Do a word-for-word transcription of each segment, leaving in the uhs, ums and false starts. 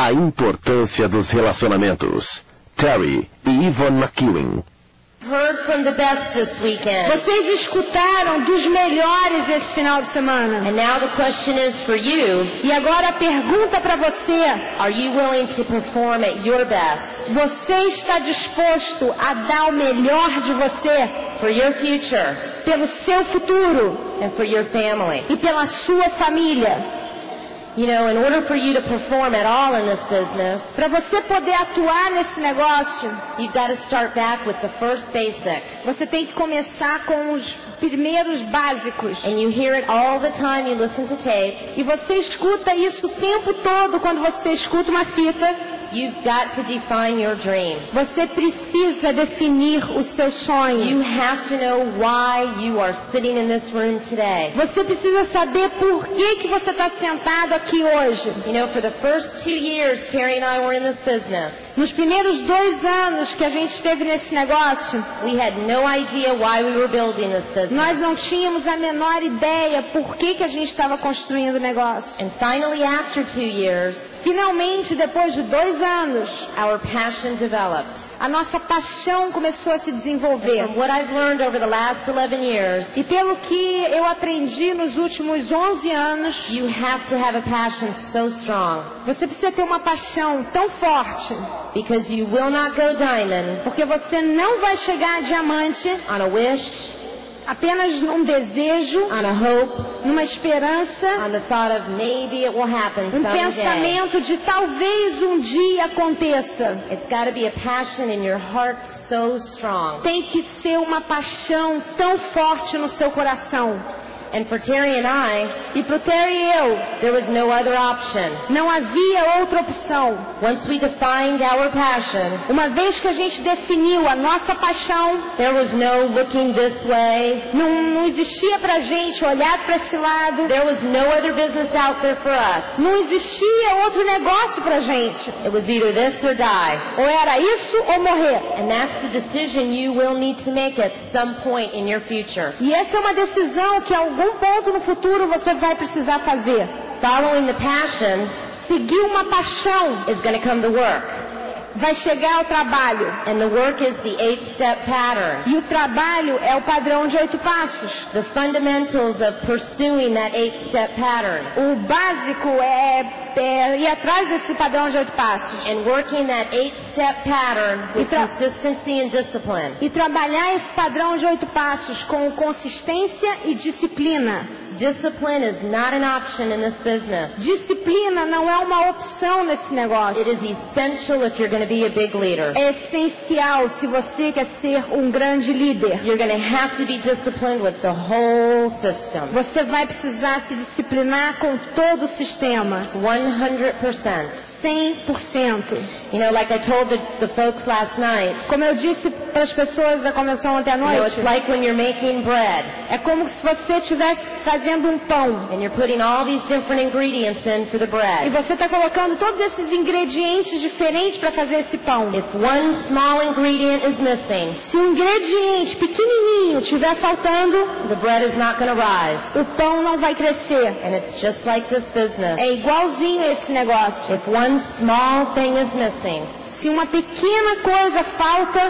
A importância dos relacionamentos. Terry e Yvonne McKeown. Heard from the best this weekend. Vocês escutaram dos melhores esse final de semana. And now the question is for you. E agora a pergunta para você. Are you willing to perform at your best? Você está disposto a dar o melhor de você? For your future. Pelo seu futuro. And for your family. E pela sua família. You know, in order for you to perform at all in this business, para você poder atuar nesse negócio, you've got to start back with the first basic. Você tem que começar com os primeiros básicos. And you hear it all the time you listen to tapes. E você escuta isso o tempo todo quando você escuta uma fita. You've got to define your dream. Você precisa definir o seu sonho. You have to know why you are sitting in this room today. Você precisa saber por que que você está sentado aqui hoje. You know, for the first two years, Terry and I were in this business. Nos primeiros dois anos que a gente esteve nesse negócio, we had no idea why we were building this business. Nós não tínhamos a menor ideia por que que a gente estava construindo o negócio. And finally, after two years, finalmente depois de dois anos, our passion developed. A nossa paixão começou a se desenvolver. And from what I've learned over the last eleven years, e pelo que eu aprendi nos últimos onze anos, you have to have a passion so strong. Você precisa ter uma paixão tão forte. Because you will not go diamond. Porque você não vai chegar a diamante on a wish. Apenas num desejo, on a hope, numa esperança, on the thought of maybe it will happen um someday. Pensamento de talvez um dia aconteça. It's got to be a passion in your heart so strong. Tem que ser uma paixão tão forte no seu coração. And for Terry and I, e pro Terry e eu, there was no other option. Não havia outra opção. Once we defined our passion, uma vez que a gente definiu a nossa paixão, there was no looking this way. Não, não existia pra gente olhar para esse lado. There was no other business out there for us. Não existia outro negócio pra gente. It was either this or die. Ou era isso ou morrer. And that's the decision you will need to make at some point in your future. E essa é uma decisão que algum ponto no futuro você vai precisar fazer. Following the passion, seguir uma paixão, is going to come to work. Vai chegar ao trabalho. And the work is the eight-step pattern. E o trabalho é o padrão de oito passos. The fundamentals of pursuing that eight-step pattern. O básico é É, ir atrás desse padrão de oito passos. And working that eight-step pattern with tra- consistency and discipline. E trabalhar esse padrão de oito passos com consistência e disciplina. Discipline is not an option in this business. Disciplina não é uma opção nesse negócio. It is essential if you're going to be a big leader. É essencial se você quer ser um grande líder. You're going to have to be disciplined with the whole system. Você vai precisar se disciplinar com todo o sistema. one hundred percent. cem por cento. You know, like I told the, the folks last night. Como eu disse para as pessoas da convenção ontem à noite. You know, it's like when you're making bread. É como se você tivesse fazendo um pão. And you're putting all these different ingredients in for the bread. E você está colocando todos esses ingredientes diferentes para fazer esse pão. If one small ingredient is missing, se um ingrediente pequenininho estiver faltando, the bread is not going to rise. O pão não vai crescer. And it's just like this business. É igualzinho esse negócio. If one small thing is missing, se uma pequena coisa falta,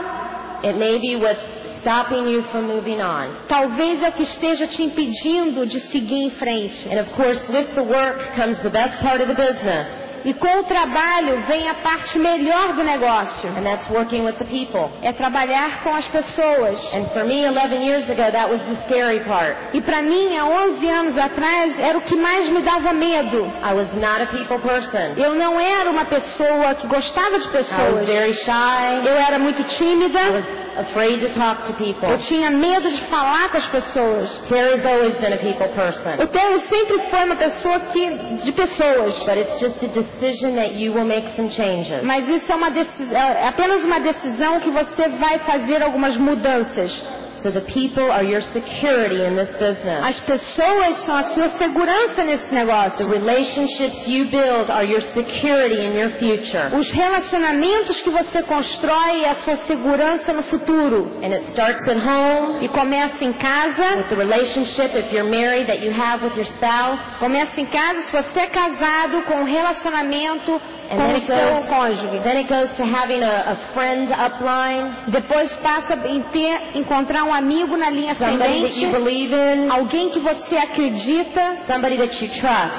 it may be what's stopping you from moving on. Talvez é o que esteja te impedindo de seguir em frente. And of course, with the work comes the best part of the business. E com o trabalho vem a parte melhor do negócio. And that's working with the people. É trabalhar com as pessoas. And for me, eleven years ago, that was the scary part. E para mim, há onze anos atrás, era o que mais me dava medo. I was not a people person. Eu não era uma pessoa que gostava de pessoas. I was very shy. Eu era muito tímida. I was afraid to talk to people. Eu tinha medo de falar com as pessoas. Terry's always been a people person. O Terry sempre foi uma pessoa que, de pessoas. But it's just a decision that you will make some changes. Mas isso é uma decisão, é apenas uma decisão que você vai fazer algumas mudanças. So the people are your security in this business. As pessoas são a sua segurança nesse negócio. The relationships you build are your security in your future. Os relacionamentos que você constrói é a sua segurança no futuro. And it starts at home. E começa em casa. With the relationship, if you're married, that you have with your spouse. Começa em casa se você é casado, com o relacionamento And com o seu cônjuge. Then it goes to having a, a friend upline. Depois passa em ter encontrar um amigo na linha ascendente, alguém que você acredita,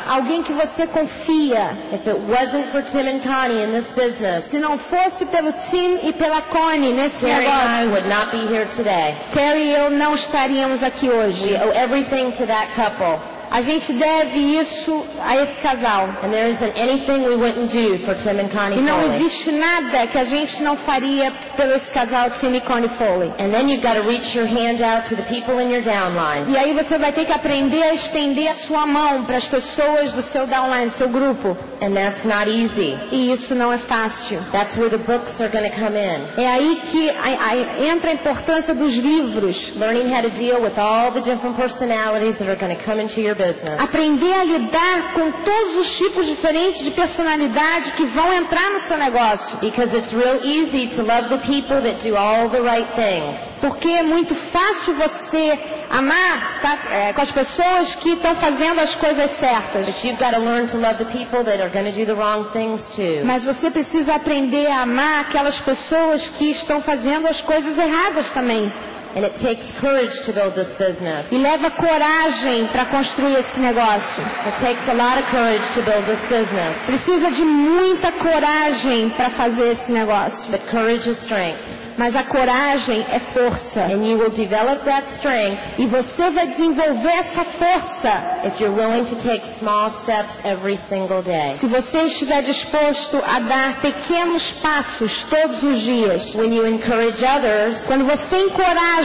alguém que você confia. If it wasn't for Tim and Connie in this business, se não fosse pelo Tim e pela Connie nesse Terry negócio, I would not be here today. Terry e eu não estaríamos aqui hoje. We owe everything to that couple. A gente deve isso a esse casal. And there isn't anything we wouldn't do for Tim and Connie Foley. E não existe nada que a gente não faria pelo esse casal Tim e Connie Foley. And then you've got to reach your hand out to the people in your downline. E aí você vai ter que aprender a estender a sua mão para as pessoas do seu downline, do seu grupo. And that's not easy. E isso não é fácil. That's where the books are going to come in. É aí que a, a, entra a importância dos livros. Learning how to deal with all the different personalities that are going to come into your business. Aprender a lidar com todos os tipos diferentes de personalidade que vão entrar no seu negócio. Because it's real easy to love the people that do all the right things. Porque é muito fácil você amar tá, é, com as pessoas que estão fazendo as coisas certas. But you've got to learn to love the people that are going to do the wrong things too. Mas você precisa aprender a amar aquelas pessoas que estão fazendo as coisas erradas também. And it takes courage to build this business. E leva coragem para construir esse negócio. It takes a lot of courage to build this business. Precisa de muita coragem para fazer esse negócio. But courage is strength. Mas a coragem é força. And you will develop that strength. E você vai desenvolver essa força. If you're willing to take small steps every single day. Se você estiver disposto a dar pequenos passos todos os dias. When you encourage others, quando você encoraja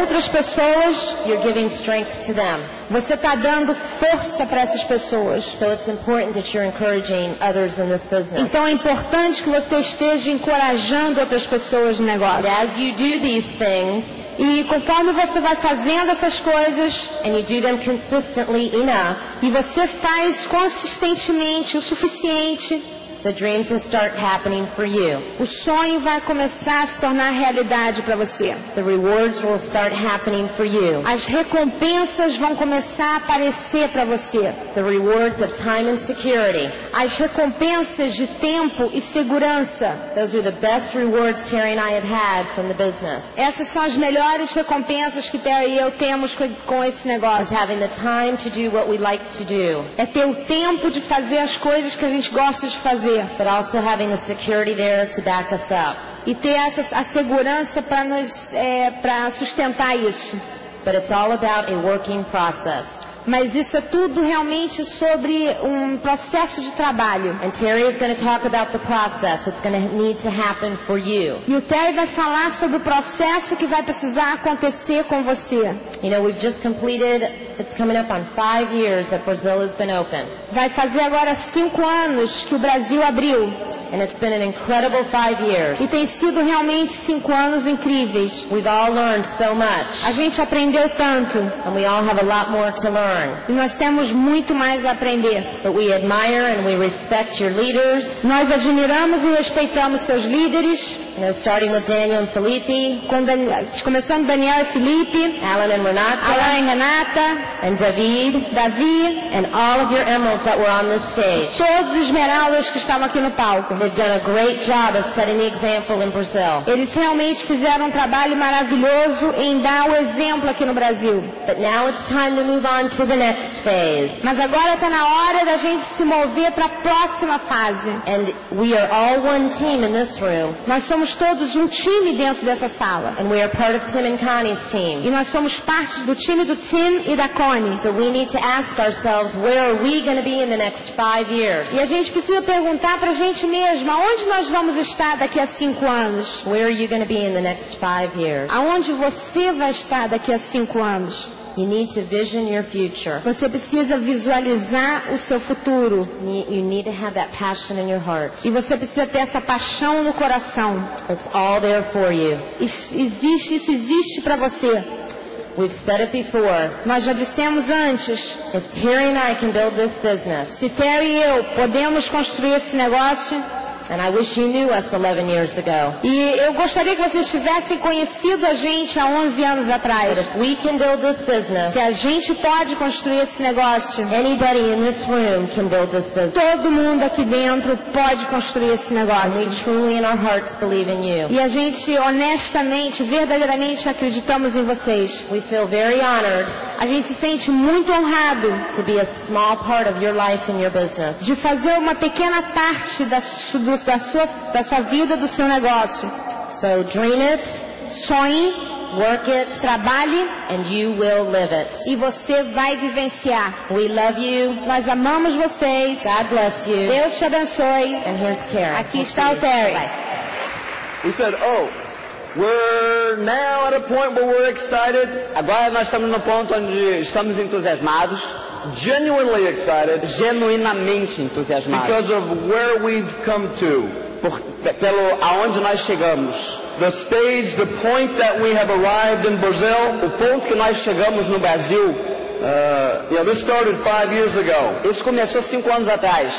outras pessoas, you're giving strength to them. Você está dando força para essas pessoas. So it's important that you're encouraging others in this business. Então é importante que você esteja encorajando outras pessoas no negócio. And as you do these things, e conforme você vai fazendo essas coisas, and you do them consistently enough, e você faz consistentemente o suficiente, the dreams will start happening for you. O sonho vai começar a se tornar realidade para você. The rewards will start happening for you. As recompensas vão começar a aparecer para você. The rewards of time and security. As recompensas de tempo e segurança. Those are the best rewards Terry and I have had from the business. Essas são as melhores recompensas que Terry e eu temos com, com esse negócio. It's having the time to do what we like to do. É ter o tempo de fazer as coisas que a gente gosta de fazer. But also having the security there to back us up. E ter essa, a segurança para nos é, para sustentar isso. But it's all about a working process. Mas isso é tudo realmente sobre um processo de trabalho. And Terry is going to talk about the process. It's going to need to happen for you. E o Terry vai falar sobre o processo que vai precisar acontecer com você. You know, we've just completed, it's coming up on five years that Brazil has been open. Vai fazer agora cinco anos que o Brasil abriu. And it's been an incredible five years. E tem sido realmente cinco anos incríveis. We've all learned so much. A gente aprendeu tanto. And we all have a lot more to learn. E nós temos muito mais a aprender. But we admire and we respect your leaders. Nós admiramos e respeitamos seus líderes. You know, starting with Daniel and Felipe. Com Dan... Começando Daniel e Felipe. Alan and Renata. Alan e Renata. And David. David. And all of your emeralds that were on this stage. Todos os esmeraldas que estavam aqui no palco. They've done a great job of setting the example in Brazil. Eles realmente fizeram um trabalho maravilhoso em dar o exemplo aqui no Brasil. But now it's time to move on to To the next phase. Mas agora está na hora da gente se mover para a próxima fase. And we are all one team in this room. Nós somos todos um time dentro dessa sala. And we are part of Tim and Connie's team. E nós somos parte do time do Tim e da Connie. So we need to ask ourselves, where are we going to be in the next five years? E a gente precisa perguntar para a gente mesma, onde nós vamos estar daqui a cinco anos? Where are you going to be in the next five years? Aonde você vai estar daqui a cinco anos? You need to vision your future. Você precisa visualizar o seu futuro. You need to have that passion in your heart. E você precisa ter essa paixão no coração. It's all there for you. Isso existe, isso existe para você. We've said it before. Nós já dissemos antes. If Terry and I can build this business. Se Terry e eu podemos construir esse negócio. And I wish you knew us eleven years ago. E eu gostaria que vocês tivessem conhecido a gente há onze anos atrás. But if we can build this business. Se a gente pode construir esse negócio. Anybody in this room can build this business. Todo mundo aqui dentro pode construir esse negócio. And we truly in our hearts believe in you. E a gente honestamente, verdadeiramente acreditamos em vocês. We feel very honored. A gente se sente muito honrado to be a small part of your life and your business. De fazer uma pequena parte da, su, do, da, sua, da sua vida, do seu negócio. So dream it, sonhe, work it, trabalhe, and you will live it. E você vai vivenciar. We love you. Nós amamos vocês. God bless you. Deus te abençoe. And here's Terry. Aqui está o Terry. He said, oh. We're now at a point where we're excited. Agora nós estamos no ponto onde estamos entusiasmados. Genuinely excited. Genuinamente entusiasmados. Because of where we've come to. Por, pelo aonde nós chegamos. The stage, the point that we have arrived in Brazil. O ponto que nós chegamos no Brasil. Uh, yeah, this started five years ago. Isso começou cinco anos atrás.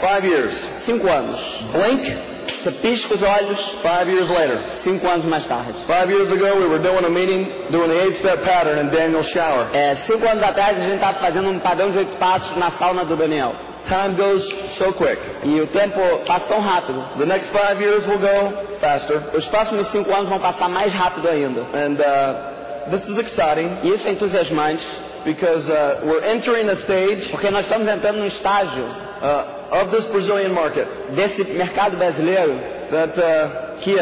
Five years. Cinco anos. Blink. Você pisca os olhos. Five years later. Cinco anos mais tarde. Five years ago we were doing a meeting, doing the eight-step pattern in Daniel's shower. É, cinco anos atrás a gente estava fazendo um padrão de oito passos na sauna do Daniel. Time goes so quick. E o tempo passa tão rápido. The next five years will go faster. Os próximos cinco anos vão passar mais rápido ainda. And uh, this is exciting. Isso é entusiasmante. Because uh, we're entering a stage. Porque nós estamos entrando num estágio. Uh, Of this Brazilian market, desse mercado brasileiro, that uh, que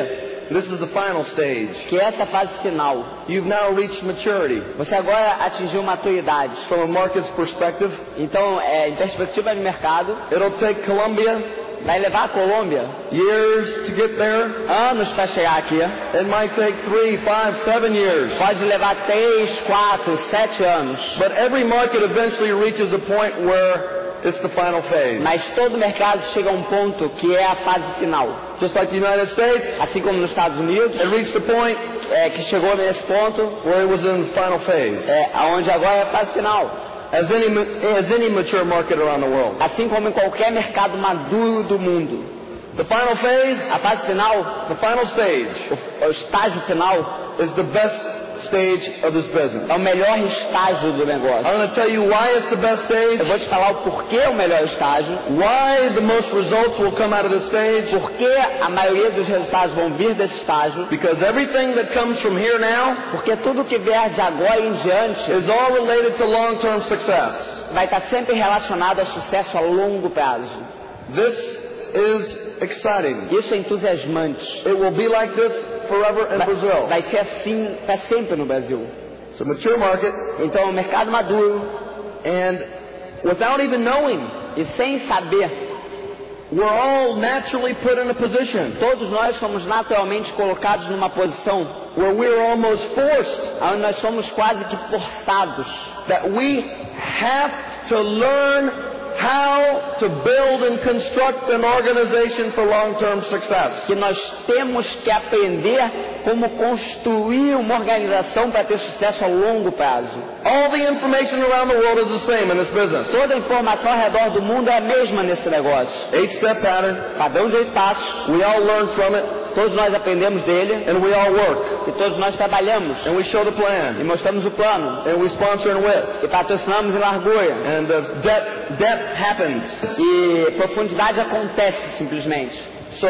this is the final stage. Que essa é a fase final. You've now reached maturity. Você agora atingiu maturidade. From a market's perspective, então é, em perspectiva de mercado, it'll take Colombia. Vai levar a Colômbia years to get there. Anos para chegar aqui. It might take three, five, seven years. Pode levar três, quatro, sete anos. But every market eventually reaches a point where it's the final phase. Mas todo mercado chega a um ponto que é a fase final. Just like the United States, assim como nos Estados Unidos, it reached the point, é, que chegou nesse ponto, where it was in the final phase. É, aonde agora é a fase final. As any, as any mature market around the world. Assim como em qualquer mercado maduro do mundo. The final phase, a fase final, the final stage, o, o estágio final, is the best stage of this business. É o melhor estágio do negócio. I'm going to tell you why it's the best stage. Eu vou te falar o porquê é o melhor estágio. Why the most results will come out of this stage. Porque a maioria dos resultados vão vir desse estágio. Because everything that comes from here now. Porque tudo que vier de agora em diante. Is all related to long-term success. Vai estar sempre relacionado a sucesso a longo prazo. This is exciting. Isso é entusiasmante. It will be like this forever in vai, Brazil. Vai ser assim para sempre no Brasil. So mature market. Então o mercado maduro. And without even knowing. E sem saber. We're all naturally put in a position. Todos nós somos naturalmente colocados numa posição. Where we're almost forced. Onde nós somos quase que forçados. That we have to learn how to build and construct an organization for long-term success. Que nós temos que aprender como construir uma organização para ter sucesso a longo prazo. All the information around the world is the same in this business. Toda a informação ao redor do mundo é a mesma nesse negócio. Eight-step pattern. Padrão de oito passos. We all learn from it. Todos nós aprendemos dele. And we all work. E todos nós trabalhamos. And we show the plan. E mostramos o plano. And we sponsor and width. E patrocinamos em largura. And the depth, depth happens. E profundidade acontece simplesmente. So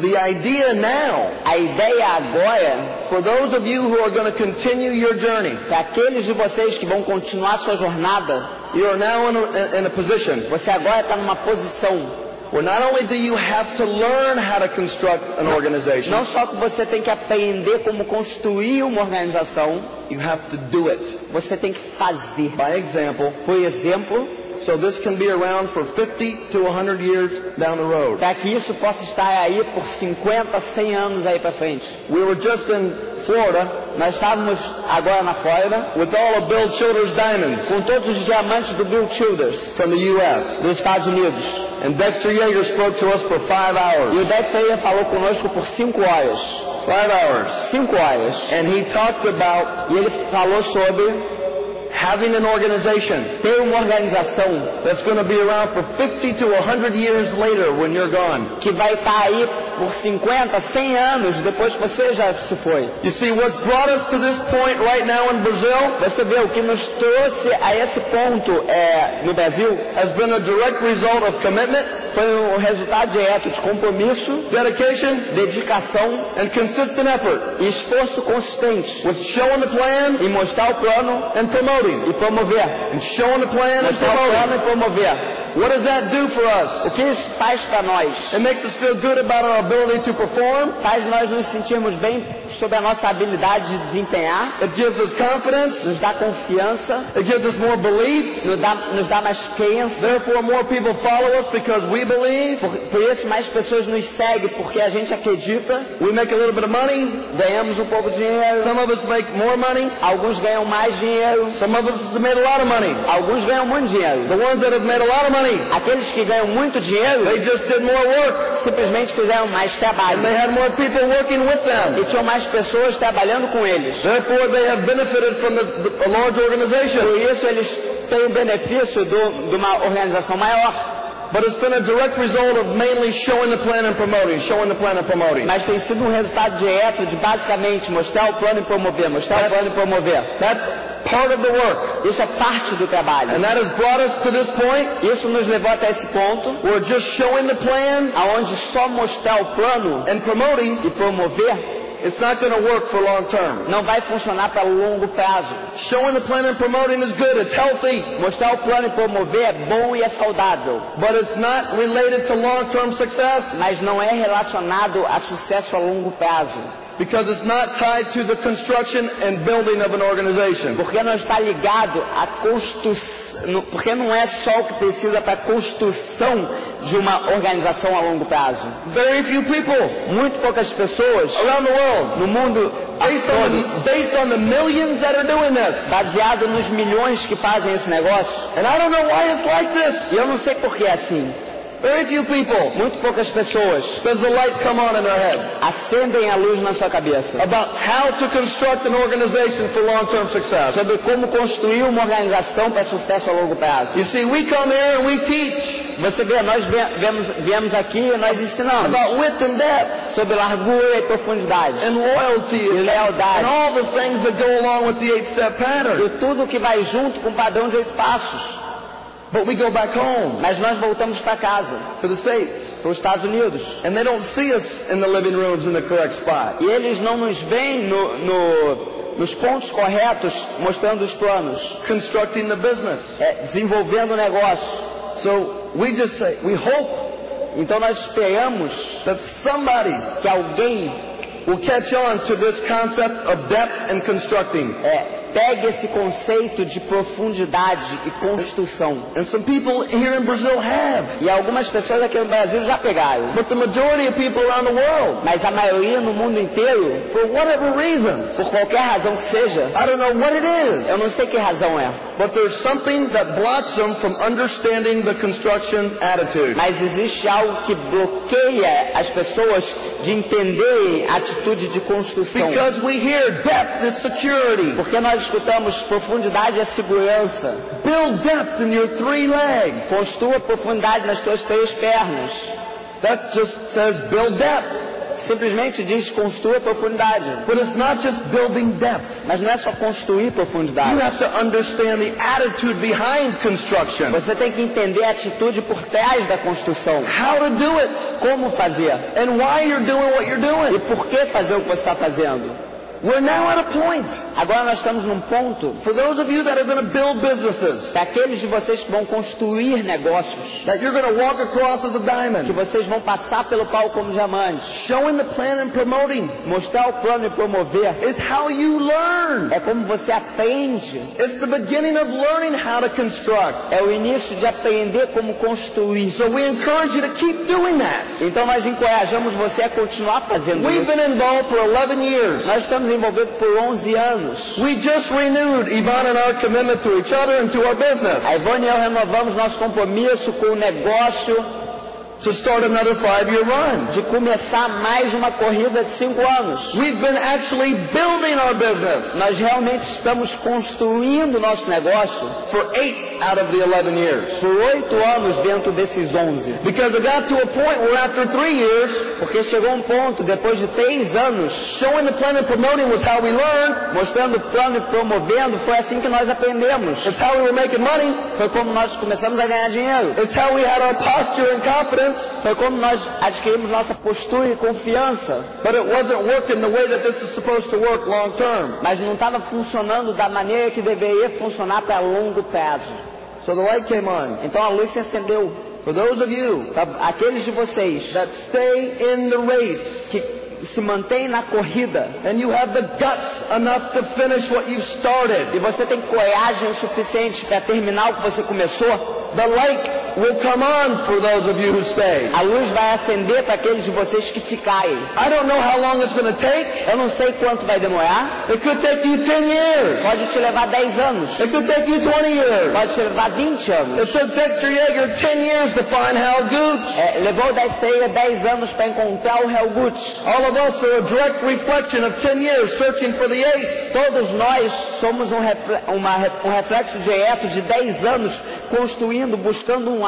the idea now, a ideia agora, for those of you who are going to continue your journey, para aqueles de vocês que vão continuar sua jornada, you are now in a, in a position. Você agora está numa posição. Well, not only do you have to learn how to construct an organization. Não só que você tem que aprender como construir uma organização. You have to do it. Você tem que fazer. By example. Por exemplo. So this can be around for fifty to one hundred years down the road. Para que isso possa estar aí por cinquenta, cem anos aí para frente. We were just in Florida. Nós estávamos agora na Flórida with all of Bill Childers diamonds, com todos os diamantes do Bill Childers from the U S, dos Estados Unidos. And Dexter Yeager spoke to us for five hours. E o Dexter Yeager falou conosco por cinco horas. Five hours. Cinco horas. And he talked about. E ele falou sobre having an organization, ter uma organização that's going to be around for fifty to one hundred years later when you're gone. Que vai estar aí por cinquenta, cem anos depois que você já se foi. You see what's brought us to this point right now in Brazil? Você vê o que nos trouxe a esse ponto é, no Brasil? Has been a direct result of commitment, foi um resultado direto de compromisso, dedication, dedicação, and consistent effort, e esforço consistente, with showing the plan, e mostrar o plano, and promoting. E promover. And showing the plan and promoting. E promover. What does that do for us? O que isso faz para nós? It makes us feel good about our ability to perform. Faz nós nos sentirmos bem sobre a nossa habilidade de desempenhar. It gives us confidence. Nos dá confiança. It gives us more belief. Nos dá, nos dá mais crença. Therefore, more people follow us because we believe. Por, por isso, mais pessoas nos seguem porque a gente acredita. We make a little bit of money. Ganhamos um pouco de dinheiro. Some of us make more money. Alguns ganham mais dinheiro. Some of us have made a lot of money. Alguns ganham muito dinheiro. The ones that have made a lot of money. Aqueles que ganham muito dinheiro, they just did more work. Simplesmente fizeram mais trabalho. And they had more people working with them. E tinham mais pessoas trabalhando com eles. Therefore, they have benefited from the, the, a large organization. Por isso eles têm o benefício do, de uma organização maior. But it's been a direct result of mainly showing the plan and promoting, showing the plan and promoting. Mas tem sido um resultado direto de basicamente mostrar o plano e promover, mostrar that's, o plano e promover. That's part of the work. Isso é parte do trabalho. And that has brought us to this point. Isso nos levou até esse ponto. We're just showing the plan, aonde só mostrar o plano and promoting e promover. It's not going to work for long term. Não vai funcionar para longo prazo. Showing the plan and promoting is good. It's healthy. Mostrar o plano e promover é bom e é saudável. But it's not related to long-term success. Mas não é relacionado a sucesso a longo prazo. Because it's not tied to the construction and building of an organization. Porque não está ligado à construção, porque não é só o que precisa para a construção de uma organização a longo prazo. Very few people, muito poucas pessoas around the world, no mundo based on, based on the millions that are doing this. Baseado nos milhões que fazem esse negócio. And I don't know why it's like this. E eu não sei por que é assim. Very few people, muito poucas pessoas, does the light come on in their head? Acendem a luz na sua cabeça. About how to construct an organization for long-term success. Sobre como construir uma organização para sucesso a longo prazo. You see, we come here and we teach. Você vê, nós viemos, viemos aqui e nós ensinamos. About width and depth. Sobre largura e profundidade. And loyalty. E lealdade. And all the things that go along with the eight-step pattern. E tudo que vai junto com o padrão de oito passos. But we go back home. Mas nós voltamos para casa. To the States. Para os Estados Unidos. And they don't see us in the living rooms in the correct spot. E eles não nos veem no, no, nos pontos corretos, mostrando os planos. Constructing the business. É, desenvolvendo o negócio. So we just say, we hope. Então nós esperamos that somebody, que alguém, will catch on to this concept of depth and constructing. É. Pegue esse conceito de profundidade e construção. And some people here in Brazil have. E algumas pessoas aqui no Brasil já pegaram. But the majority of people around the world. Mas a maioria no mundo inteiro, for whatever reasons, por qualquer razão que seja, I don't know what it is. Eu não sei que razão é. But there's something that blocks them from understanding the construction attitude. Mas existe algo que bloqueia as pessoas de entenderem a atitude de construção. Because we hear depth is security. Porque nós escutamos profundidade é segurança. Build depth in your three legs. Construa profundidade nas tuas três pernas. That just says build depth. Simplesmente diz construa profundidade. But it's not just building depth. Mas não é só construir profundidade. You have to understand the attitude behind construction. Você tem que entender a atitude por trás da construção. How to do it. Como fazer. And why you're doing what you're doing. E por que fazer o que você está fazendo. We're now at a point. Agora nós estamos num ponto. For those of you that are going to build businesses. Para aqueles de vocês que vão construir negócios. That you're going to walk across as a diamond. Que vocês vão passar pelo palco como diamantes. Showing the plan and promoting. Mostrar o plano e promover. Is how you learn. É como você aprende. It's the beginning of learning how to construct. É o início de aprender como construir. So we encourage you to keep doing that. Então nós encorajamos você a continuar fazendo We've isso. We've been involved for eleven years. Nós estamos estamos envolvidos por onze anos. We just renewed Ivan and our commitment to each other and to our business. A Ivan e eu renovamos nosso compromisso com o negócio. To start another five-year run. De começar mais uma corrida de cinco anos. We've been actually building our business. Nós realmente estamos construindo nosso negócio. For eight out of the eleven years. Por oito anos dentro desses onze. Because it got to a point where after three years, porque chegou um ponto depois de três anos, showing the plan and promoting was how we learned. Mostrando o plano e promovendo foi assim que nós aprendemos. It's how we were making money. Foi como nós começamos a ganhar dinheiro. It's how we had our posture and confidence. Foi como nós adquirimos nossa postura e confiança. Mas não estava funcionando da maneira que deveria funcionar para longo prazo. So the light came on. Então a luz se acendeu. For those of you, para aqueles de vocês that stay in the race, que se mantém na corrida, and you have the guts enough to finish what you've started, e você tem coragem o suficiente para terminar o que você começou, the light will come on for those of you who stay. A luz vai acender para aqueles de vocês que ficarem. I don't know how long it's going to take. Eu não sei quanto vai demorar. It could take you ten years. Pode te levar dez anos. It could take you twenty years. Pode te levar vinte anos. It took Dexter Yeager ten years to find Hal Gooch. É, levou Dexter Yeager dez anos para encontrar o Hal Gooch. All of us are a direct reflection of ten years searching for the ace. Todos nós somos um, refre- uma, um reflexo direto de dez anos construindo, buscando um ás.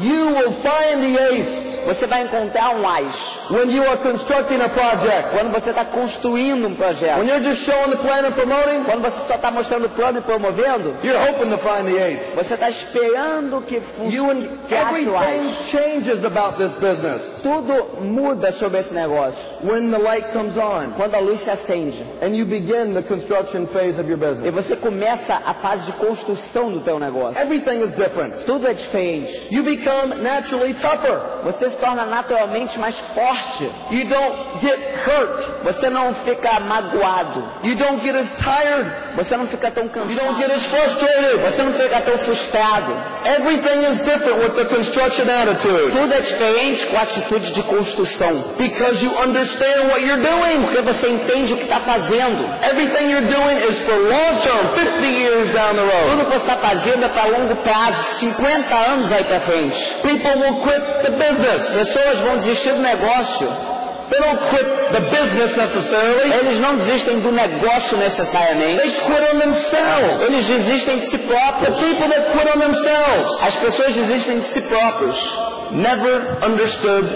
You will find the ace. Você vai encontrar um ás. When you are constructing a project. Quando você está construindo um projeto. When you're just showing the plan and promoting. Quando você só está mostrando o plano e promovendo. You're hoping to find the ace. Você está esperando que funcione. Everything changes about this business. Tudo muda sobre esse negócio. When the light comes on. Quando a luz se acende. And you begin the construction phase of your business. E você começa a fase de construção do teu negócio. Everything is different. Tudo é diferente. You become naturally tougher. Você se torna naturalmente mais forte. You don't get hurt. Você não fica magoado. You don't get as tired. Você não fica tão cansado. You don't get as frustrated. Você não fica tão frustrado. Everything is different with the construction attitude. Tudo é diferente com a atitude de construção. Because you understand what you're doing. Porque você entende o que está fazendo. Everything you're doing is for long term, fifty years down the road. Tudo que você está fazendo é para longo prazo, cinquenta anos aí para frente. People will quit the business. Pessoas vão desistir do negócio. They don't quit the business necessarily. Eles não desistem do negócio necessariamente. They quit on themselves. Eles desistem de si próprios. The people that quit on themselves. As pessoas desistem de si próprios. Never understood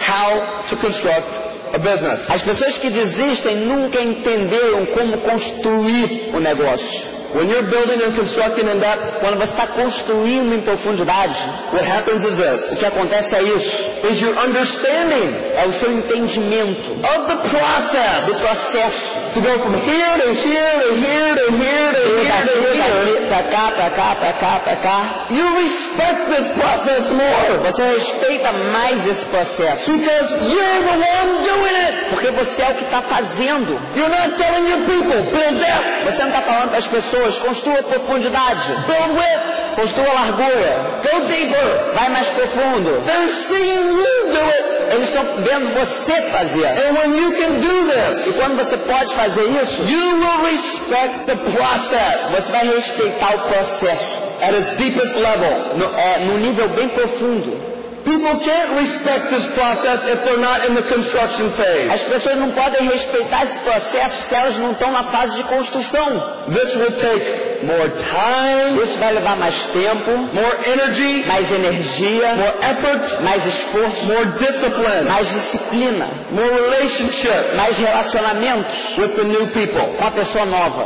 how to construct a business. As pessoas que desistem nunca entenderam como construir o negócio. When you're building and constructing in depth, quando você está construindo em profundidade, what happens is this. O que acontece é isso. Is your understanding, é o seu entendimento of the process, do processo. To go from here to here to here to here to here to here, para cá, para cá, para cá, para cá. You respect this process more. Você respeita mais esse processo. Because you're the one doing it. Porque você é o que está fazendo. You're not telling your people build depth. Você não está falando para as pessoas. Construa profundidade. Build width. Construa largura. Go deeper. Vai mais profundo. They're seeing you do it. Eles estão vendo você fazer. And when you can do this, e quando você pode fazer isso, you will respect the process. Você vai respeitar o processo. At its deepest level. No, é, no nível bem profundo. People can't respect this process if they're not in the construction phase. As pessoas não podem respeitar esse processo se elas não estão na fase de construção. This will take more time. Isso vai levar mais tempo. More energy. Mais energia. More effort. Mais esforço. More discipline. Mais disciplina. More relationships. Mais relacionamentos. With the new people. Com a pessoa nova.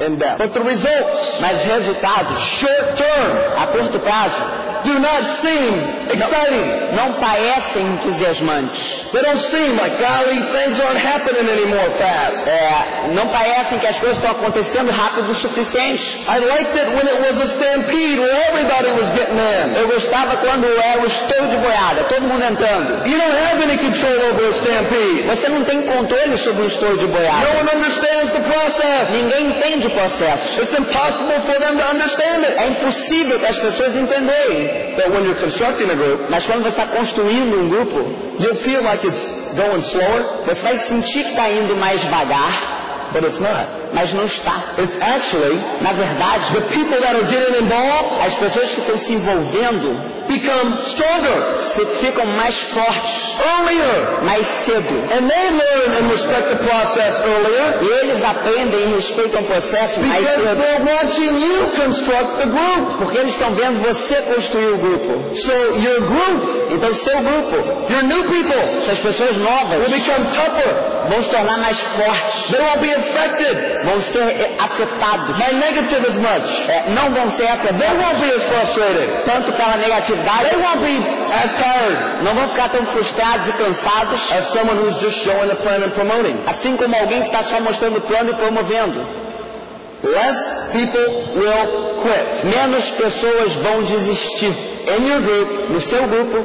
In depth. But the results, mas resultados, short term, a curto prazo, do not seem exciting. Não, não parecem entusiasmantes. They don't seem like, golly, things aren't happening anymore fast. É, não parecem que as coisas estão acontecendo rápido o suficiente. I liked it when it was a stampede where everybody was getting in. Eu gostava quando era o estouro de boiada, todo mundo entrando. You don't have any control over a stampede. Você não tem controle sobre o estouro de boiada. No one understands the process. Ninguém entende o processo. It's impossible for them to understand it. É impossível que as pessoas entenderem. But when you're constructing a group, mas quando você está construindo um grupo, you'll feel like it's going slower. Você vai sentir que está indo mais devagar. But it's not. Mas não está. It's actually, na verdade, the people that are getting involved, as pessoas que estão se envolvendo, become stronger, se ficam mais fortes, earlier, mais cedo. And they learn and respect the process earlier. E eles aprendem e respeitam o processo mais cedo. Because they're watching you construct the group. Porque eles estão vendo você construir o grupo. So your group, então seu grupo, your new people, suas pessoas novas, will become tougher, vão se tornar mais fortes. They won't be affected, vão ser afetados. By negative as much, é, não vão ser afetados. They won't be as frustrated, tanto pela negatividade. They won't be as tired, não vão ficar tão frustrados e cansados. As someone who's just showing the plan and promoting, assim como alguém que está só mostrando o plano e promovendo. Less people will quit. Menos pessoas vão desistir. In your group, no seu grupo,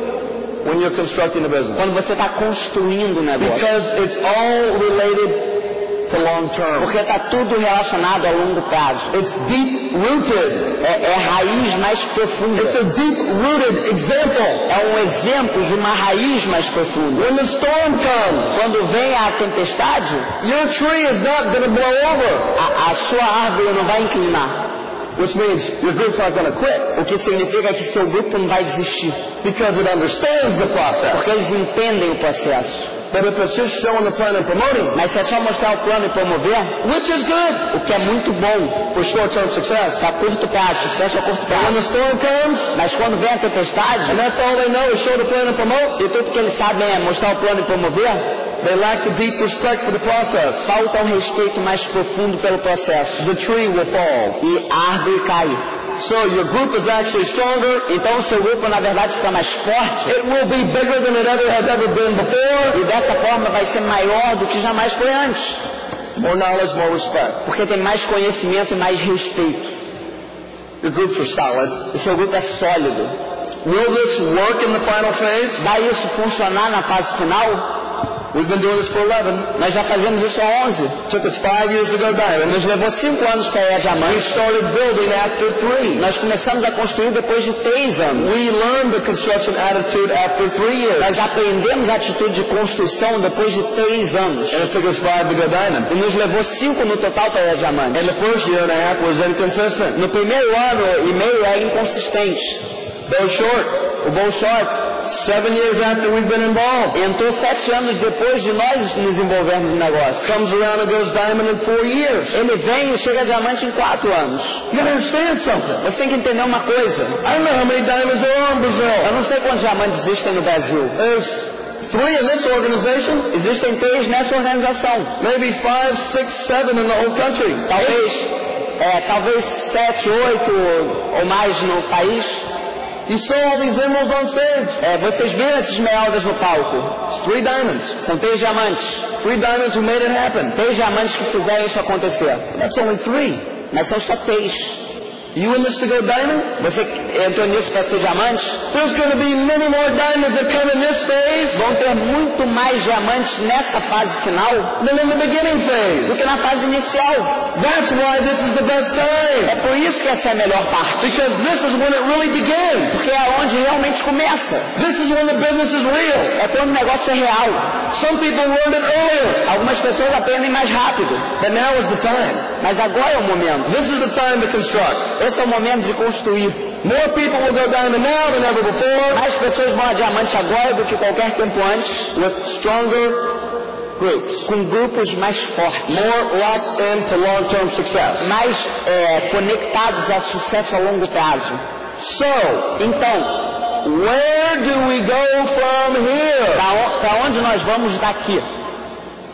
when you're constructing the business, quando você está construindo o negócio. Because it's all related to long term. Porque está tudo relacionado a longo prazo. It's deep rooted. É, é a raiz mais profunda. It's a deep rooted example. É um exemplo de uma raiz mais profunda. When the storm comes, quando vem a tempestade, your tree is not going to blow over. A, a sua árvore não vai inclinar. Which means your group's not going to quit. O que significa que seu grupo não vai desistir. Because it understands the process. Porque eles entendem o processo. But if it's just showing the plan and promoting, mas se é só mostrar o plano e promover, which is good, o que é muito bom, for short-term success, a curto prazo, sucesso a curto prazo. When the storm comes, mas quando vem a tempestade, and that's all they know is show the plan and promote, e tudo que eles sabem é mostrar o plano e promover, they lack the deep respect for the process. Falta um respeito mais profundo pelo processo. The tree will fall. E a árvore cai. So your group is actually stronger. Então o seu grupo na verdade fica mais forte. It will be bigger than it ever has ever been before. E dessa forma vai ser maior do que jamais foi antes. More knowledge, more respect. Porque tem mais conhecimento e mais respeito. Your groups are solid. O seu grupo é sólido. Will this work in the final phase? Vai isso funcionar na fase final? We've been doing this for eleven. Nós já fazemos isso há onze. Took us five years to go diamond. Nos levou cinco anos para ir a diamante. We started building after three. Nós começamos a construir depois de três anos. We learned the construction attitude after three years. Nós aprendemos a atitude de construção depois de três anos. And it took us five to go diamond. E nos levou cinco no total para ir a diamante. And the first year and a half was inconsistent. No primeiro ano e meio é inconsistente. Bow short. O Bill Childers, seven years after we've been involved. Entrou sete anos depois de nós nos envolvermos no negócio. Comes around and goes diamond in four years. Ele vem e chega a diamante em quatro anos. You understand something? Você tem que entender uma coisa. I don't know how many diamonds there are in Brazil. Eu não sei quantos diamantes existem no Brasil. There's three in this organization. Existem três nessa organização. Maybe five, six, seven in the whole country. Talvez, é, talvez sete, oito ou mais no país. You saw all these emeralds on stage. É, vocês viram esses esmeraldas no palco? It's three diamonds. São três diamantes. Three diamonds who made it happen. Três diamantes que fizeram isso acontecer. That's only three. Mas são só três. You in this to go diamond? Você entrou nisso para ser diamante? There's going to be many more diamonds that come in this phase. Vão ter muito mais diamantes nessa fase final than in the beginning phase. Do que na fase inicial. That's why this is the best time. É por isso que essa é a melhor parte. Because this is when it really begins. Porque é onde realmente começa. This is when the business is real. É quando o negócio é real. Some people learned it earlier. Algumas pessoas aprendem mais rápido. But now is the time. Mas agora é o momento. This is the time to construct. Esse é o momento de construir. More people will go diamond now than ever before. Mais pessoas vão a diamante agora do que qualquer tempo antes. With stronger groups. Com grupos mais fortes. More locked into long-term success. Mais é, conectados a sucesso a longo prazo. So, então, where do we go from here? Para onde nós vamos daqui?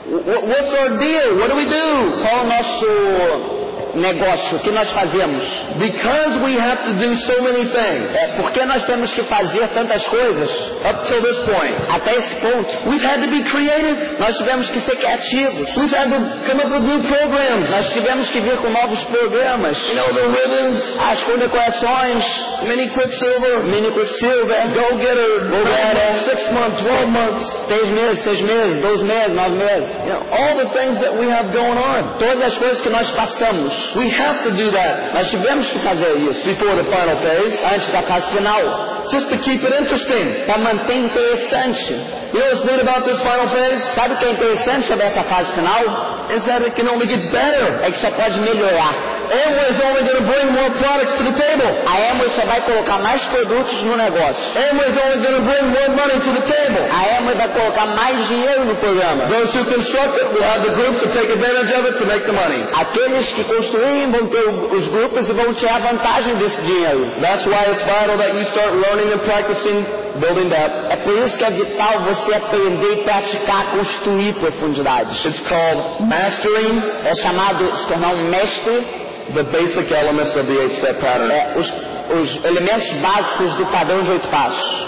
What's our deal? What do we do? Qual o nosso negócio, o que nós fazemos? Because we have to do so many things. É porque nós temos que fazer tantas coisas. Up till this point. Até esse ponto. We've had to be creative. Nós tivemos que ser criativos. We've had to come up with new programs. Nós tivemos que vir com novos programas. You know, the ribbons. As condecorações. Mini Quicksilver. Mini Quicksilver. Go getter. Go getter. Six months, twelve months. Três meses, seis meses, doze meses, nove meses. You know, all the things that we have going on. Todas as coisas que nós passamos. isso. We have to do that. Nós tivemos que fazer isso. Before the final phase. Antes da fase final. Just to keep it interesting. Para manter interessante. You know what's neat about this final phase? Sabe o que é interessante sobre essa fase final? Is that it can only get better. É que só pode melhorar. Amway is only going to bring more products to the table. A Amway só vai colocar mais produtos no negócio. Amway is only going to bring more money to the table. A Amway vai colocar mais dinheiro no programa. Those who construct it will have the groups to take advantage of it to make the money. Aqueles que construem vão ter os grupos e vão tirar vantagem desse dinheiro. That's why it's vital that you start learning and practicing building depth. É por isso que é vital você aprender e praticar construir profundidades. It's called mastering. É chamado se tornar um mestre. The basic elements of the eight-step pattern. É, os, os elementos básicos do padrão de oito passos.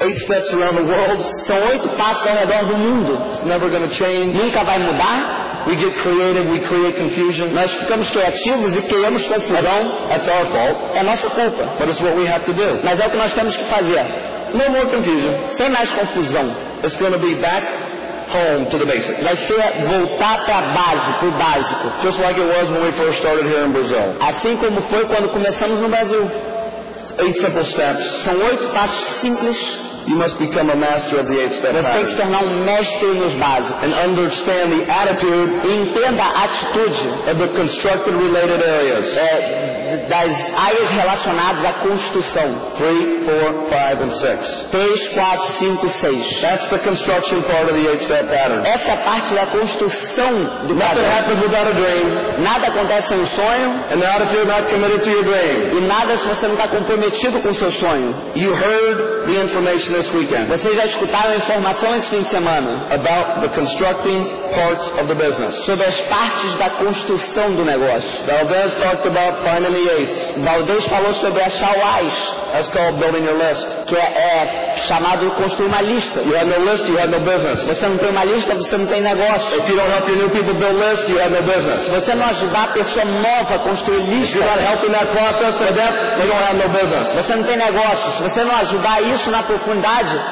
Eight steps around the world. São oito passos ao redor do mundo. It's never going to change. Nunca vai mudar. We get creative, we create confusion. Nós ficamos criativos e criamos confusão. That's our fault. É nossa culpa. But it's what we have to do. Mas é o que nós temos que fazer. No more confusion. Sem mais confusão. It's going to be back home to the basics. Vai ser voltar para a base, para o básico. Just like it was when we first started here in Brazil. Assim como foi quando começamos no Brasil. Eight simple steps. São oito passos simples. You must become a master of the eight-step pattern. Você tem que se tornar um mestre nos básicos. And understand the attitude. E entenda a atitude of the constructed related areas. É, das áreas relacionadas à construção. Three, four, five, and six. Três, quatro, cinco, seis. That's the construction part of the eight-step pattern. Essa é a parte da construção do padrão. Nothing happens without a dream. Nada acontece sem um sonho. And not if you're not committed to your dream. E nada se você não está comprometido com o seu sonho. You heard the information. This weekend. Vocês já escutaram a informação esse fim de semana about the constructing parts of the business. Sobre as partes da construção do negócio. Valdez talked about finding the ace. Valdez falou sobre achar o as. That's called building your list. Que é, é chamado construir uma lista. You have no list, you have no business. Você não tem uma lista, você não tem negócio. If you don't help your new people build list, you have no business. Se você não ajudar a pessoa nova a construir lista, you're not helping that process, they don't have no business. Você não tem negócio. Se você não ajudar isso na profundidade,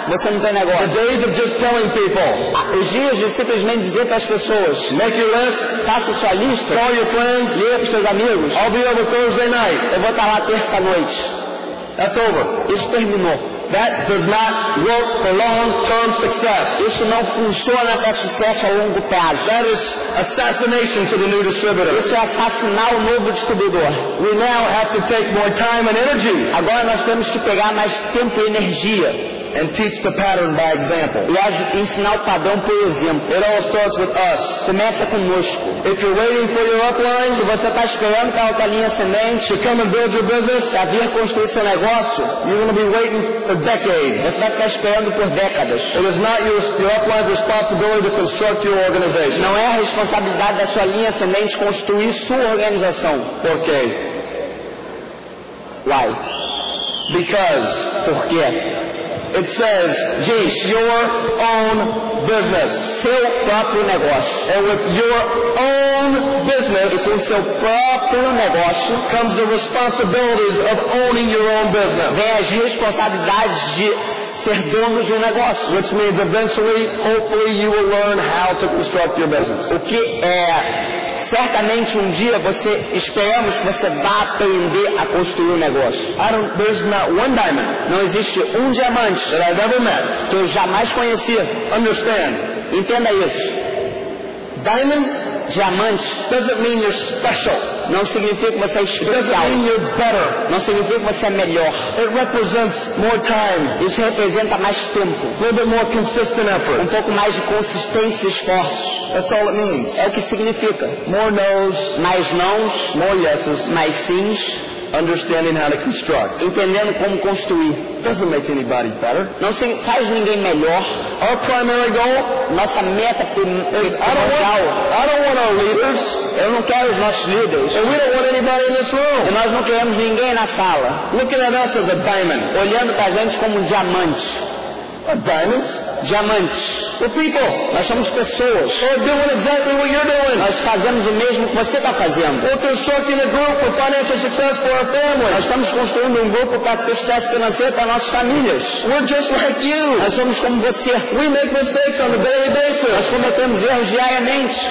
você não tem negócio. The days of just telling people. Os dias de simplesmente dizer para as pessoas. Make your list. Faça sua lista. Call your friends. Liga para os seus amigos. I'll be over Thursday night. Eu vou estar lá terça noite. That's over. Isso terminou. That does not work for long-term success. Isso não funciona para sucesso a longo prazo. That is assassination to the new distributor. Isso é assassinar o novo distribuidor. We now have to take more time and energy. Agora nós temos que pegar mais tempo e energia. And teach the pattern by example. E ensinar o padrão por exemplo. It all starts with us. Começa conosco. If you're waiting for your upline, se você está esperando para a outra linha ascendente, to come and build your business, para vir construir seu negócio, you're going to be waiting for decades. Você vai ficar esperando por décadas. It is not your, your upline's responsibility to construct your organization. Não é a responsabilidade da sua linha ascendente construir sua organização. Por quê? Why? Because. Por quê? It says, "It's your own business." Seu próprio negócio. And with your own business, e com seu próprio negócio, comes the responsibilities of owning your own business. Vem as responsabilidades de ser dono de um negócio. Which means eventually, hopefully, you will learn how to construct your business. O que é certamente um dia você esperamos que você vá aprender a construir um negócio. I don't, there's not one diamond. Não existe um diamante. That I've ever met. Que eu jamais conheci. Understand. Entenda isso. Diamond, diamante, doesn't mean you're special. Não significa que você é especial. Doesn't mean you're better. Não significa que você é melhor. It represents more time. Isso representa mais tempo. A little bit more consistent effort. Um pouco mais de consistentes esforços. That's all it means. É o que significa. More no's. Mais nãos. More yeses. Mais sims. Understanding how to construct. Entendendo como construir. Doesn't make anybody better. Não faz ninguém melhor. Our primary goal, nossa meta principal. I don't want our leaders. Eu não quero os nossos líderes. And we don't want anybody in this room. E nós não queremos ninguém na sala. Looking at us as a diamond. Olhando para a gente como um diamante. Diamonds, diamantes. We're people. Nós somos pessoas. We're doing exactly what you're doing. Nós fazemos o mesmo que você está fazendo. We're constructing a group for financial success for our families. Nós estamos construindo um grupo para ter sucesso financeiro para nossas famílias. We're just like you. Nós somos como você. We make mistakes on a daily basis. Nós cometemos erros diariamente.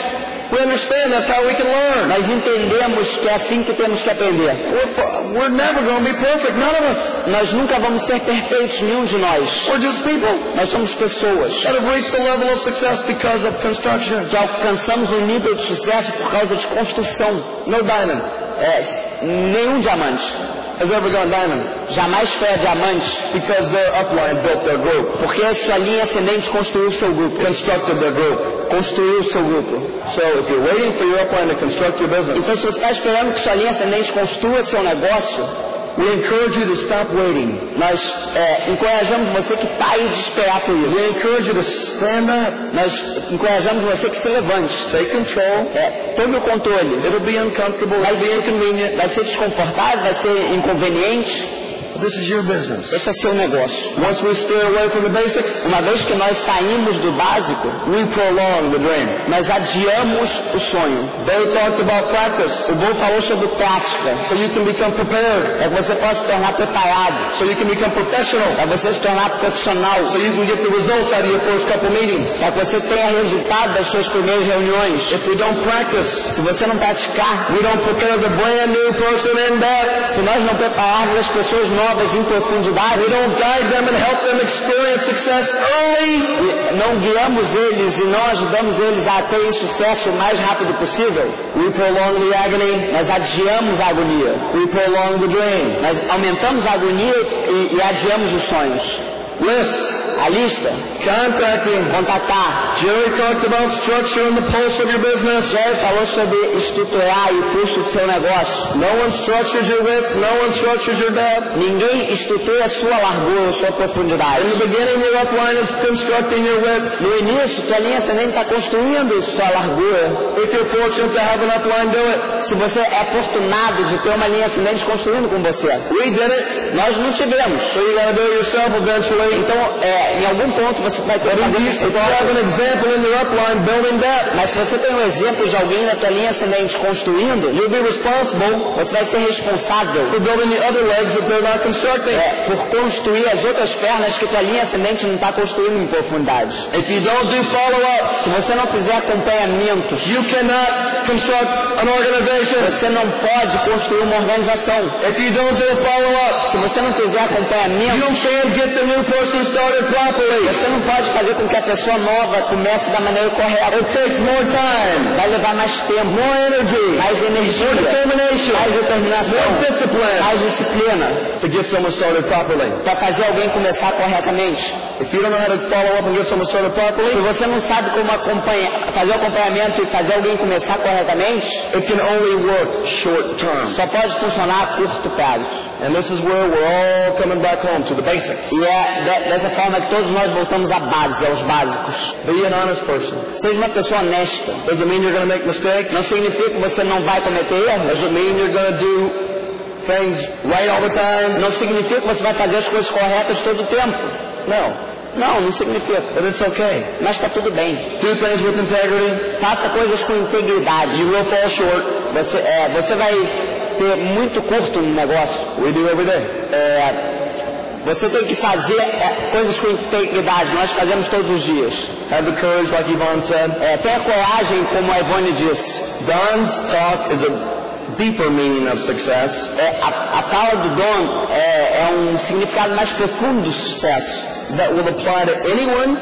We understand that's how we can learn. Nós entendemos que é assim que temos que aprender. We're, we're never going to be perfect, none of us. Nós nunca vamos ser perfeitos, nenhum de nós. We're just people. Nós somos pessoas. That have reached the level of success because of construction. Que alcançamos o nível de sucesso por causa de construção. No diamond. É, nenhum diamante. Has ever gone diamond. Jamais foi a diamante. Because their upline built their group. Porque a sua linha ascendente construiu seu grupo. Constructed their group. Construiu seu grupo. So if you're waiting for your upline to construct your business. Então se você está esperando que sua linha ascendente construa seu negócio, we encourage you to stop waiting. Nós é, encorajamos você que pare de esperar por isso. We encourage you to stand up. Nós encorajamos você que se levante. Take control. É, tome o controle. It'll be uncomfortable. Vai ser inconvenient. Vai ser desconfortável. Vai ser inconveniente. This is your business. Esse é seu negócio. Once we steer away from the basics, uma vez que nós saímos do básico, we prolong the dream. Nós adiamos o sonho. Bill talked about practice. O Bill falou sobre prática. So you can become prepared. É que você possa se tornar preparado. So you can become professional. É que você se tornar profissional. So you can get the results out of your first couple meetings. É que você tenha resultado das suas primeiras reuniões. If we don't practice, se você não praticar, we don't prepare the brand new person in depth. Se nós não prepararmos as pessoas novas em profundidade, we don't guide them and help them experience success early. Não guiamos eles e não ajudamos eles a terem sucesso o mais rápido possível. We prolong the agony. Nós adiamos a agonia. We prolong the dream. Nós aumentamos a agonia e, e adiamos os sonhos. List. A lista. Contacting. Contactar. Jerry talked about structure and the pulse of your business. Jerry falou sobre estruturar e o pulso do seu negócio. No one structures your width, no one structures your depth. Ninguém estrutura sua largura, sua profundidade. In the beginning, your upline is constructing your width. No início, sua linha ascendente está construindo sua largura. If you're fortunate to have an upline, do it. Se você é afortunado de ter uma linha ascendente construindo com você. We did it. Nós não tivemos. So you gotta do it yourself eventually. Então, é, em algum ponto você vai ter que... Mas se você tem um exemplo de alguém na tua linha ascendente construindo, you'll be responsible. Você vai ser responsável for building the other legs that they're not constructing. É, por construir as outras pernas que tua linha ascendente não está construindo em profundidade. If you don't do follow-up, se você não fizer acompanhamentos, you cannot construct an organization. Você não pode construir uma organização. If you don't do follow-up, se você não fizer acompanhamentos, you can't get the new person started properly. Você não pode fazer com que a pessoa nova comece da maneira correta. It takes more time. Vai levar mais tempo. More energy. Mais energia. More determination. Mais determinação. More discipline. Mais disciplina. To get someone started properly. Para fazer alguém começar corretamente. If you don't know how to follow up and get someone started properly, se você não sabe como acompanhar, fazer o acompanhamento e fazer alguém começar corretamente, it can only work short term. Só pode funcionar a curto prazo. And this is where we're all coming back home to the basics. É dessa forma que todos nós voltamos à base, aos básicos. Be an honest person. Seja uma pessoa honesta. Doesn't mean you're going to make mistakes. Não significa que você não vai cometer erros. Doesn't mean you're going to do things right all the time. Não significa que você vai fazer as coisas corretas todo o tempo. Não. Não, não significa. But it's okay. Mas está tudo bem. Do things with integrity. Faça coisas com integridade. You will fall short. Você, é, você vai ter muito curto no negócio. We do every day. É, Você tem que fazer é, coisas com integridade. Nós fazemos todos os dias. Have the courage, like Yvonne said. É, tenha coragem, como a Yvonne disse. Don's talk is a deeper meaning of success. É, a, a fala do Don é, é um significado mais profundo do sucesso. That will apply to anyone.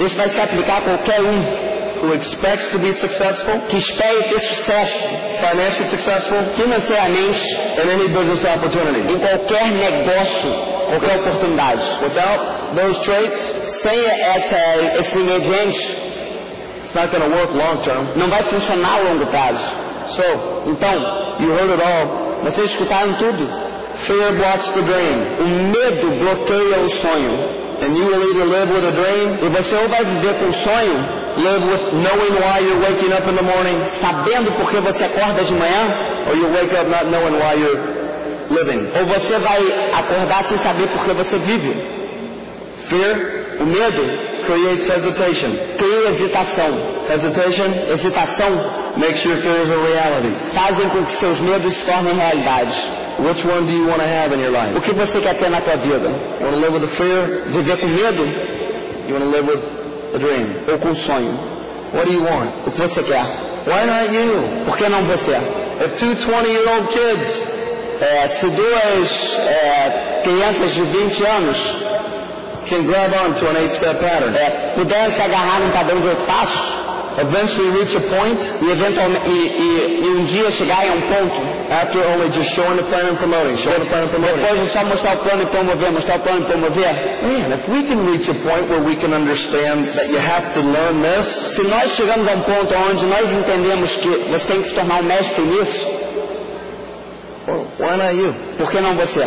Isso vai se aplicar a qualquer um. Who expects to be successful, que espera ter sucesso, financially successful, financeiramente, in any business opportunity, em qualquer negócio, qualquer oportunidade. Without those traits, sem essa, esses ingredientes, it's not going to work long term. Não vai funcionar a longo prazo. So, então, you heard it all. Vocês escutaram tudo. Fear blocks the dream. O medo bloqueia o sonho. And you will either live with a dream, e você ou vai viver com um sonho, live with knowing why you're waking up in the morning, sabendo por que você acorda de manhã, or you wake up not knowing why you're living. Ou você vai acordar sem saber por que você vive. Fear, o medo, creates hesitation. Cria hesitação. Hesitation, hesitação, makes your fears a reality. Fazem com que seus medos se tornem realidade. Which one do you want to have in your life? O que você quer ter na tua vida? You want to live with the fear? Viver com medo? You want to live with a dream? Ou com um sonho? What do you want? O que você quer? Why not you? Por que não você? If two twenty-year-old kids, é, se duas é, crianças de vinte anos can grab on to an eight-step pattern, é, puderem se agarrar num padrão de oito passos, eventually reach a point, e, eventualmente, e, e, e um dia chegarem a um ponto, after only just showing the plan and promoting, showing the plan and promoting, depois de só mostrar o plano e promover, mostrar o plano e promover, man, if we can reach a point where we can understand that you have to learn this, se nós chegamos a um ponto onde nós entendemos que você tem que se tornar um mestre nisso, well, why not you? Por que não você?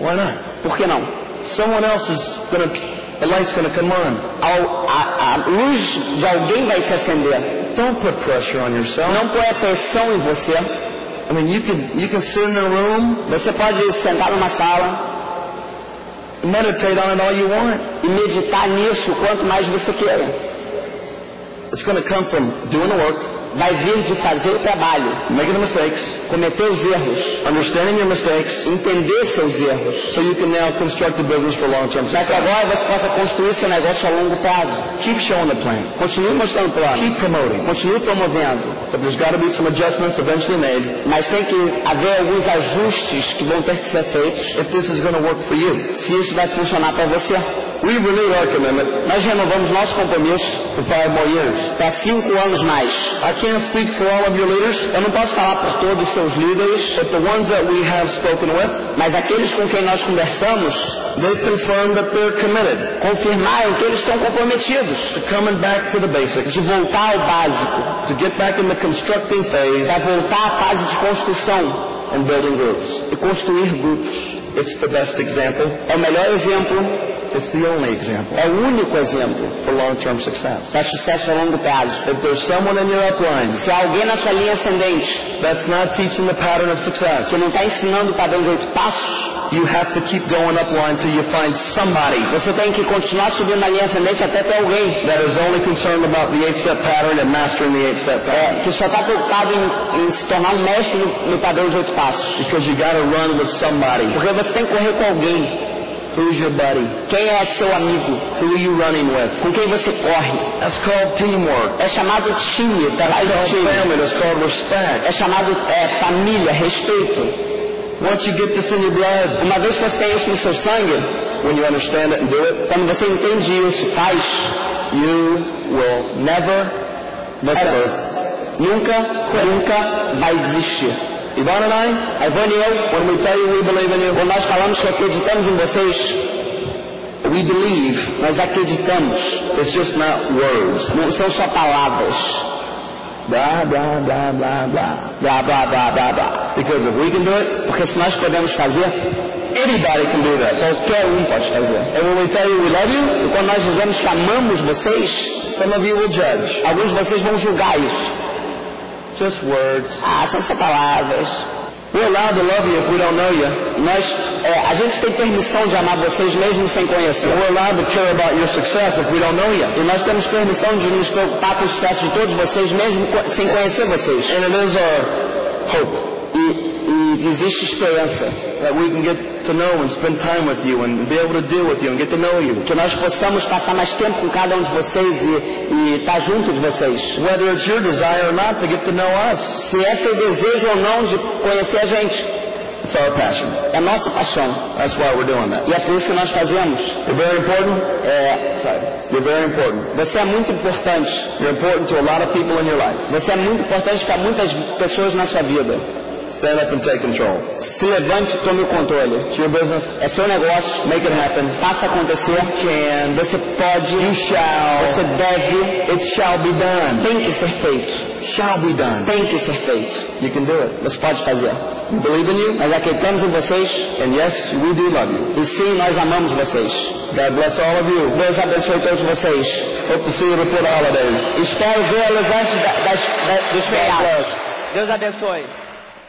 Why not? Por que não? Someone else is going to, the light's going to come on. Ao, a, a luz de alguém vai se acender. Don't put pressure on yourself. Não põe pressão em você. I mean, you can you can sit in a room. Você pode sentar numa sala. Meditate on it all you want. E meditar nisso quanto mais você queira. It's going to come from doing the work. Vai vir de fazer o trabalho, making the mistakes, cometer os erros, understanding your mistakes, entender seus erros, so you can now construct the business for long-term success. Mas agora você possa construir seu negócio a longo prazo. Keep showing the plan. Continue mostrando o plano. Keep promoting. Continue promovendo. But there's got to be some adjustments eventually made. Mas tem que haver alguns ajustes que vão ter que ser feitos. If this is going to work for you, se isso vai funcionar para você. We renewed our commitment. Nós renovamos nosso compromisso for five more years. Para cinco anos mais. I can't speak for all of your leaders. Eu não posso falar por todos os seus líderes. But the ones that we have spoken with, mas aqueles com quem nós conversamos, they've confirmed that they're committed. Confirmaram que eles estão comprometidos. To coming back to the basics. De voltar ao básico. To get back in the constructing phase. Para voltar à fase de construção. And building groups. E construir grupos. It's the best example. É o melhor exemplo. It's the only example. É o único exemplo for long-term success. Para sucesso a longo prazo. If there's someone in your upline, se alguém na sua linha ascendente, that's not teaching the pattern of success, que não está ensinando o padrão de oito passos, you have to keep going upline till you find somebody. Você tem que continuar subindo na linha ascendente até ter alguém that is only concerned about the eight-step pattern and mastering the eight-step pattern. É, que só está preocupado em, em se tornar um mestre no, no padrão de oito passos. Because you got to run with somebody. Porque você tem que correr com alguém. Who's your buddy? Quem é seu amigo? Who are you running with? Com quem você corre? That's called teamwork. É chamado time, trabalho de time. Family. That's called respect. É chamado é, família, respeito. Once you get this in your blood, uma vez que você tem isso no seu sangue, when you understand it and do it, quando você entende isso, faz, you will never, never, nunca, nunca vai desistir. Ivan and I, Ivan e eu, when we tell you we believe in you, quando nós falamos que acreditamos em vocês, we believe, nós acreditamos. It's just not words. Não são só palavras. Blá, blá, blá, blá, blá, blá, blá, blá, blá, blá. Because if we can do it, porque se nós podemos fazer, anybody can do that. Qualquer um pode fazer. And when we tell you we love you, e quando nós dizemos que amamos vocês, some of you will judge. Alguns de vocês vão julgar isso. Just words. Ah, são só palavras. We're allowed to love you if we don't know you. Nós, é, a gente tem permissão de amar vocês mesmo sem conhecer. And we're allowed to care about your success if we don't know you. E nós temos permissão de nos preocupar com o sucesso de todos vocês mesmo co- sem conhecer vocês. And it is our hope. E, e existe esperança. That we can get to know and spend time with you and be able to deal with you and get to know you. Que nós possamos passar mais tempo com cada um de vocês e estar tá junto de vocês. Whether it's your desire or not to get to know us. Se é seu desejo ou não de conhecer a gente. It's our passion. É nossa paixão. That's why we're doing that. E é por isso que nós fazemos. You're very important. É, sorry. You're very important. Você é muito importante. You're important to a lot of people in your life. Você é muito importante para muitas pessoas na sua vida. Stand up and take control. Se levante e tome o controle. It's your business. É seu negócio. Make it happen. Faça acontecer. Can. Você pode. You shall. Você deve. It shall be done. Tem que ser feito. Shall be done. Tem que ser feito. You can do it. Você pode fazer. We believe in you. Nós acreditamos em vocês. And yes, we do love you. E sim, nós amamos vocês. God bless all of you. Deus abençoe todos vocês. Hope to see you before the holidays. Espero vê-los antes das, das, das, dos feriados. Deus abençoe.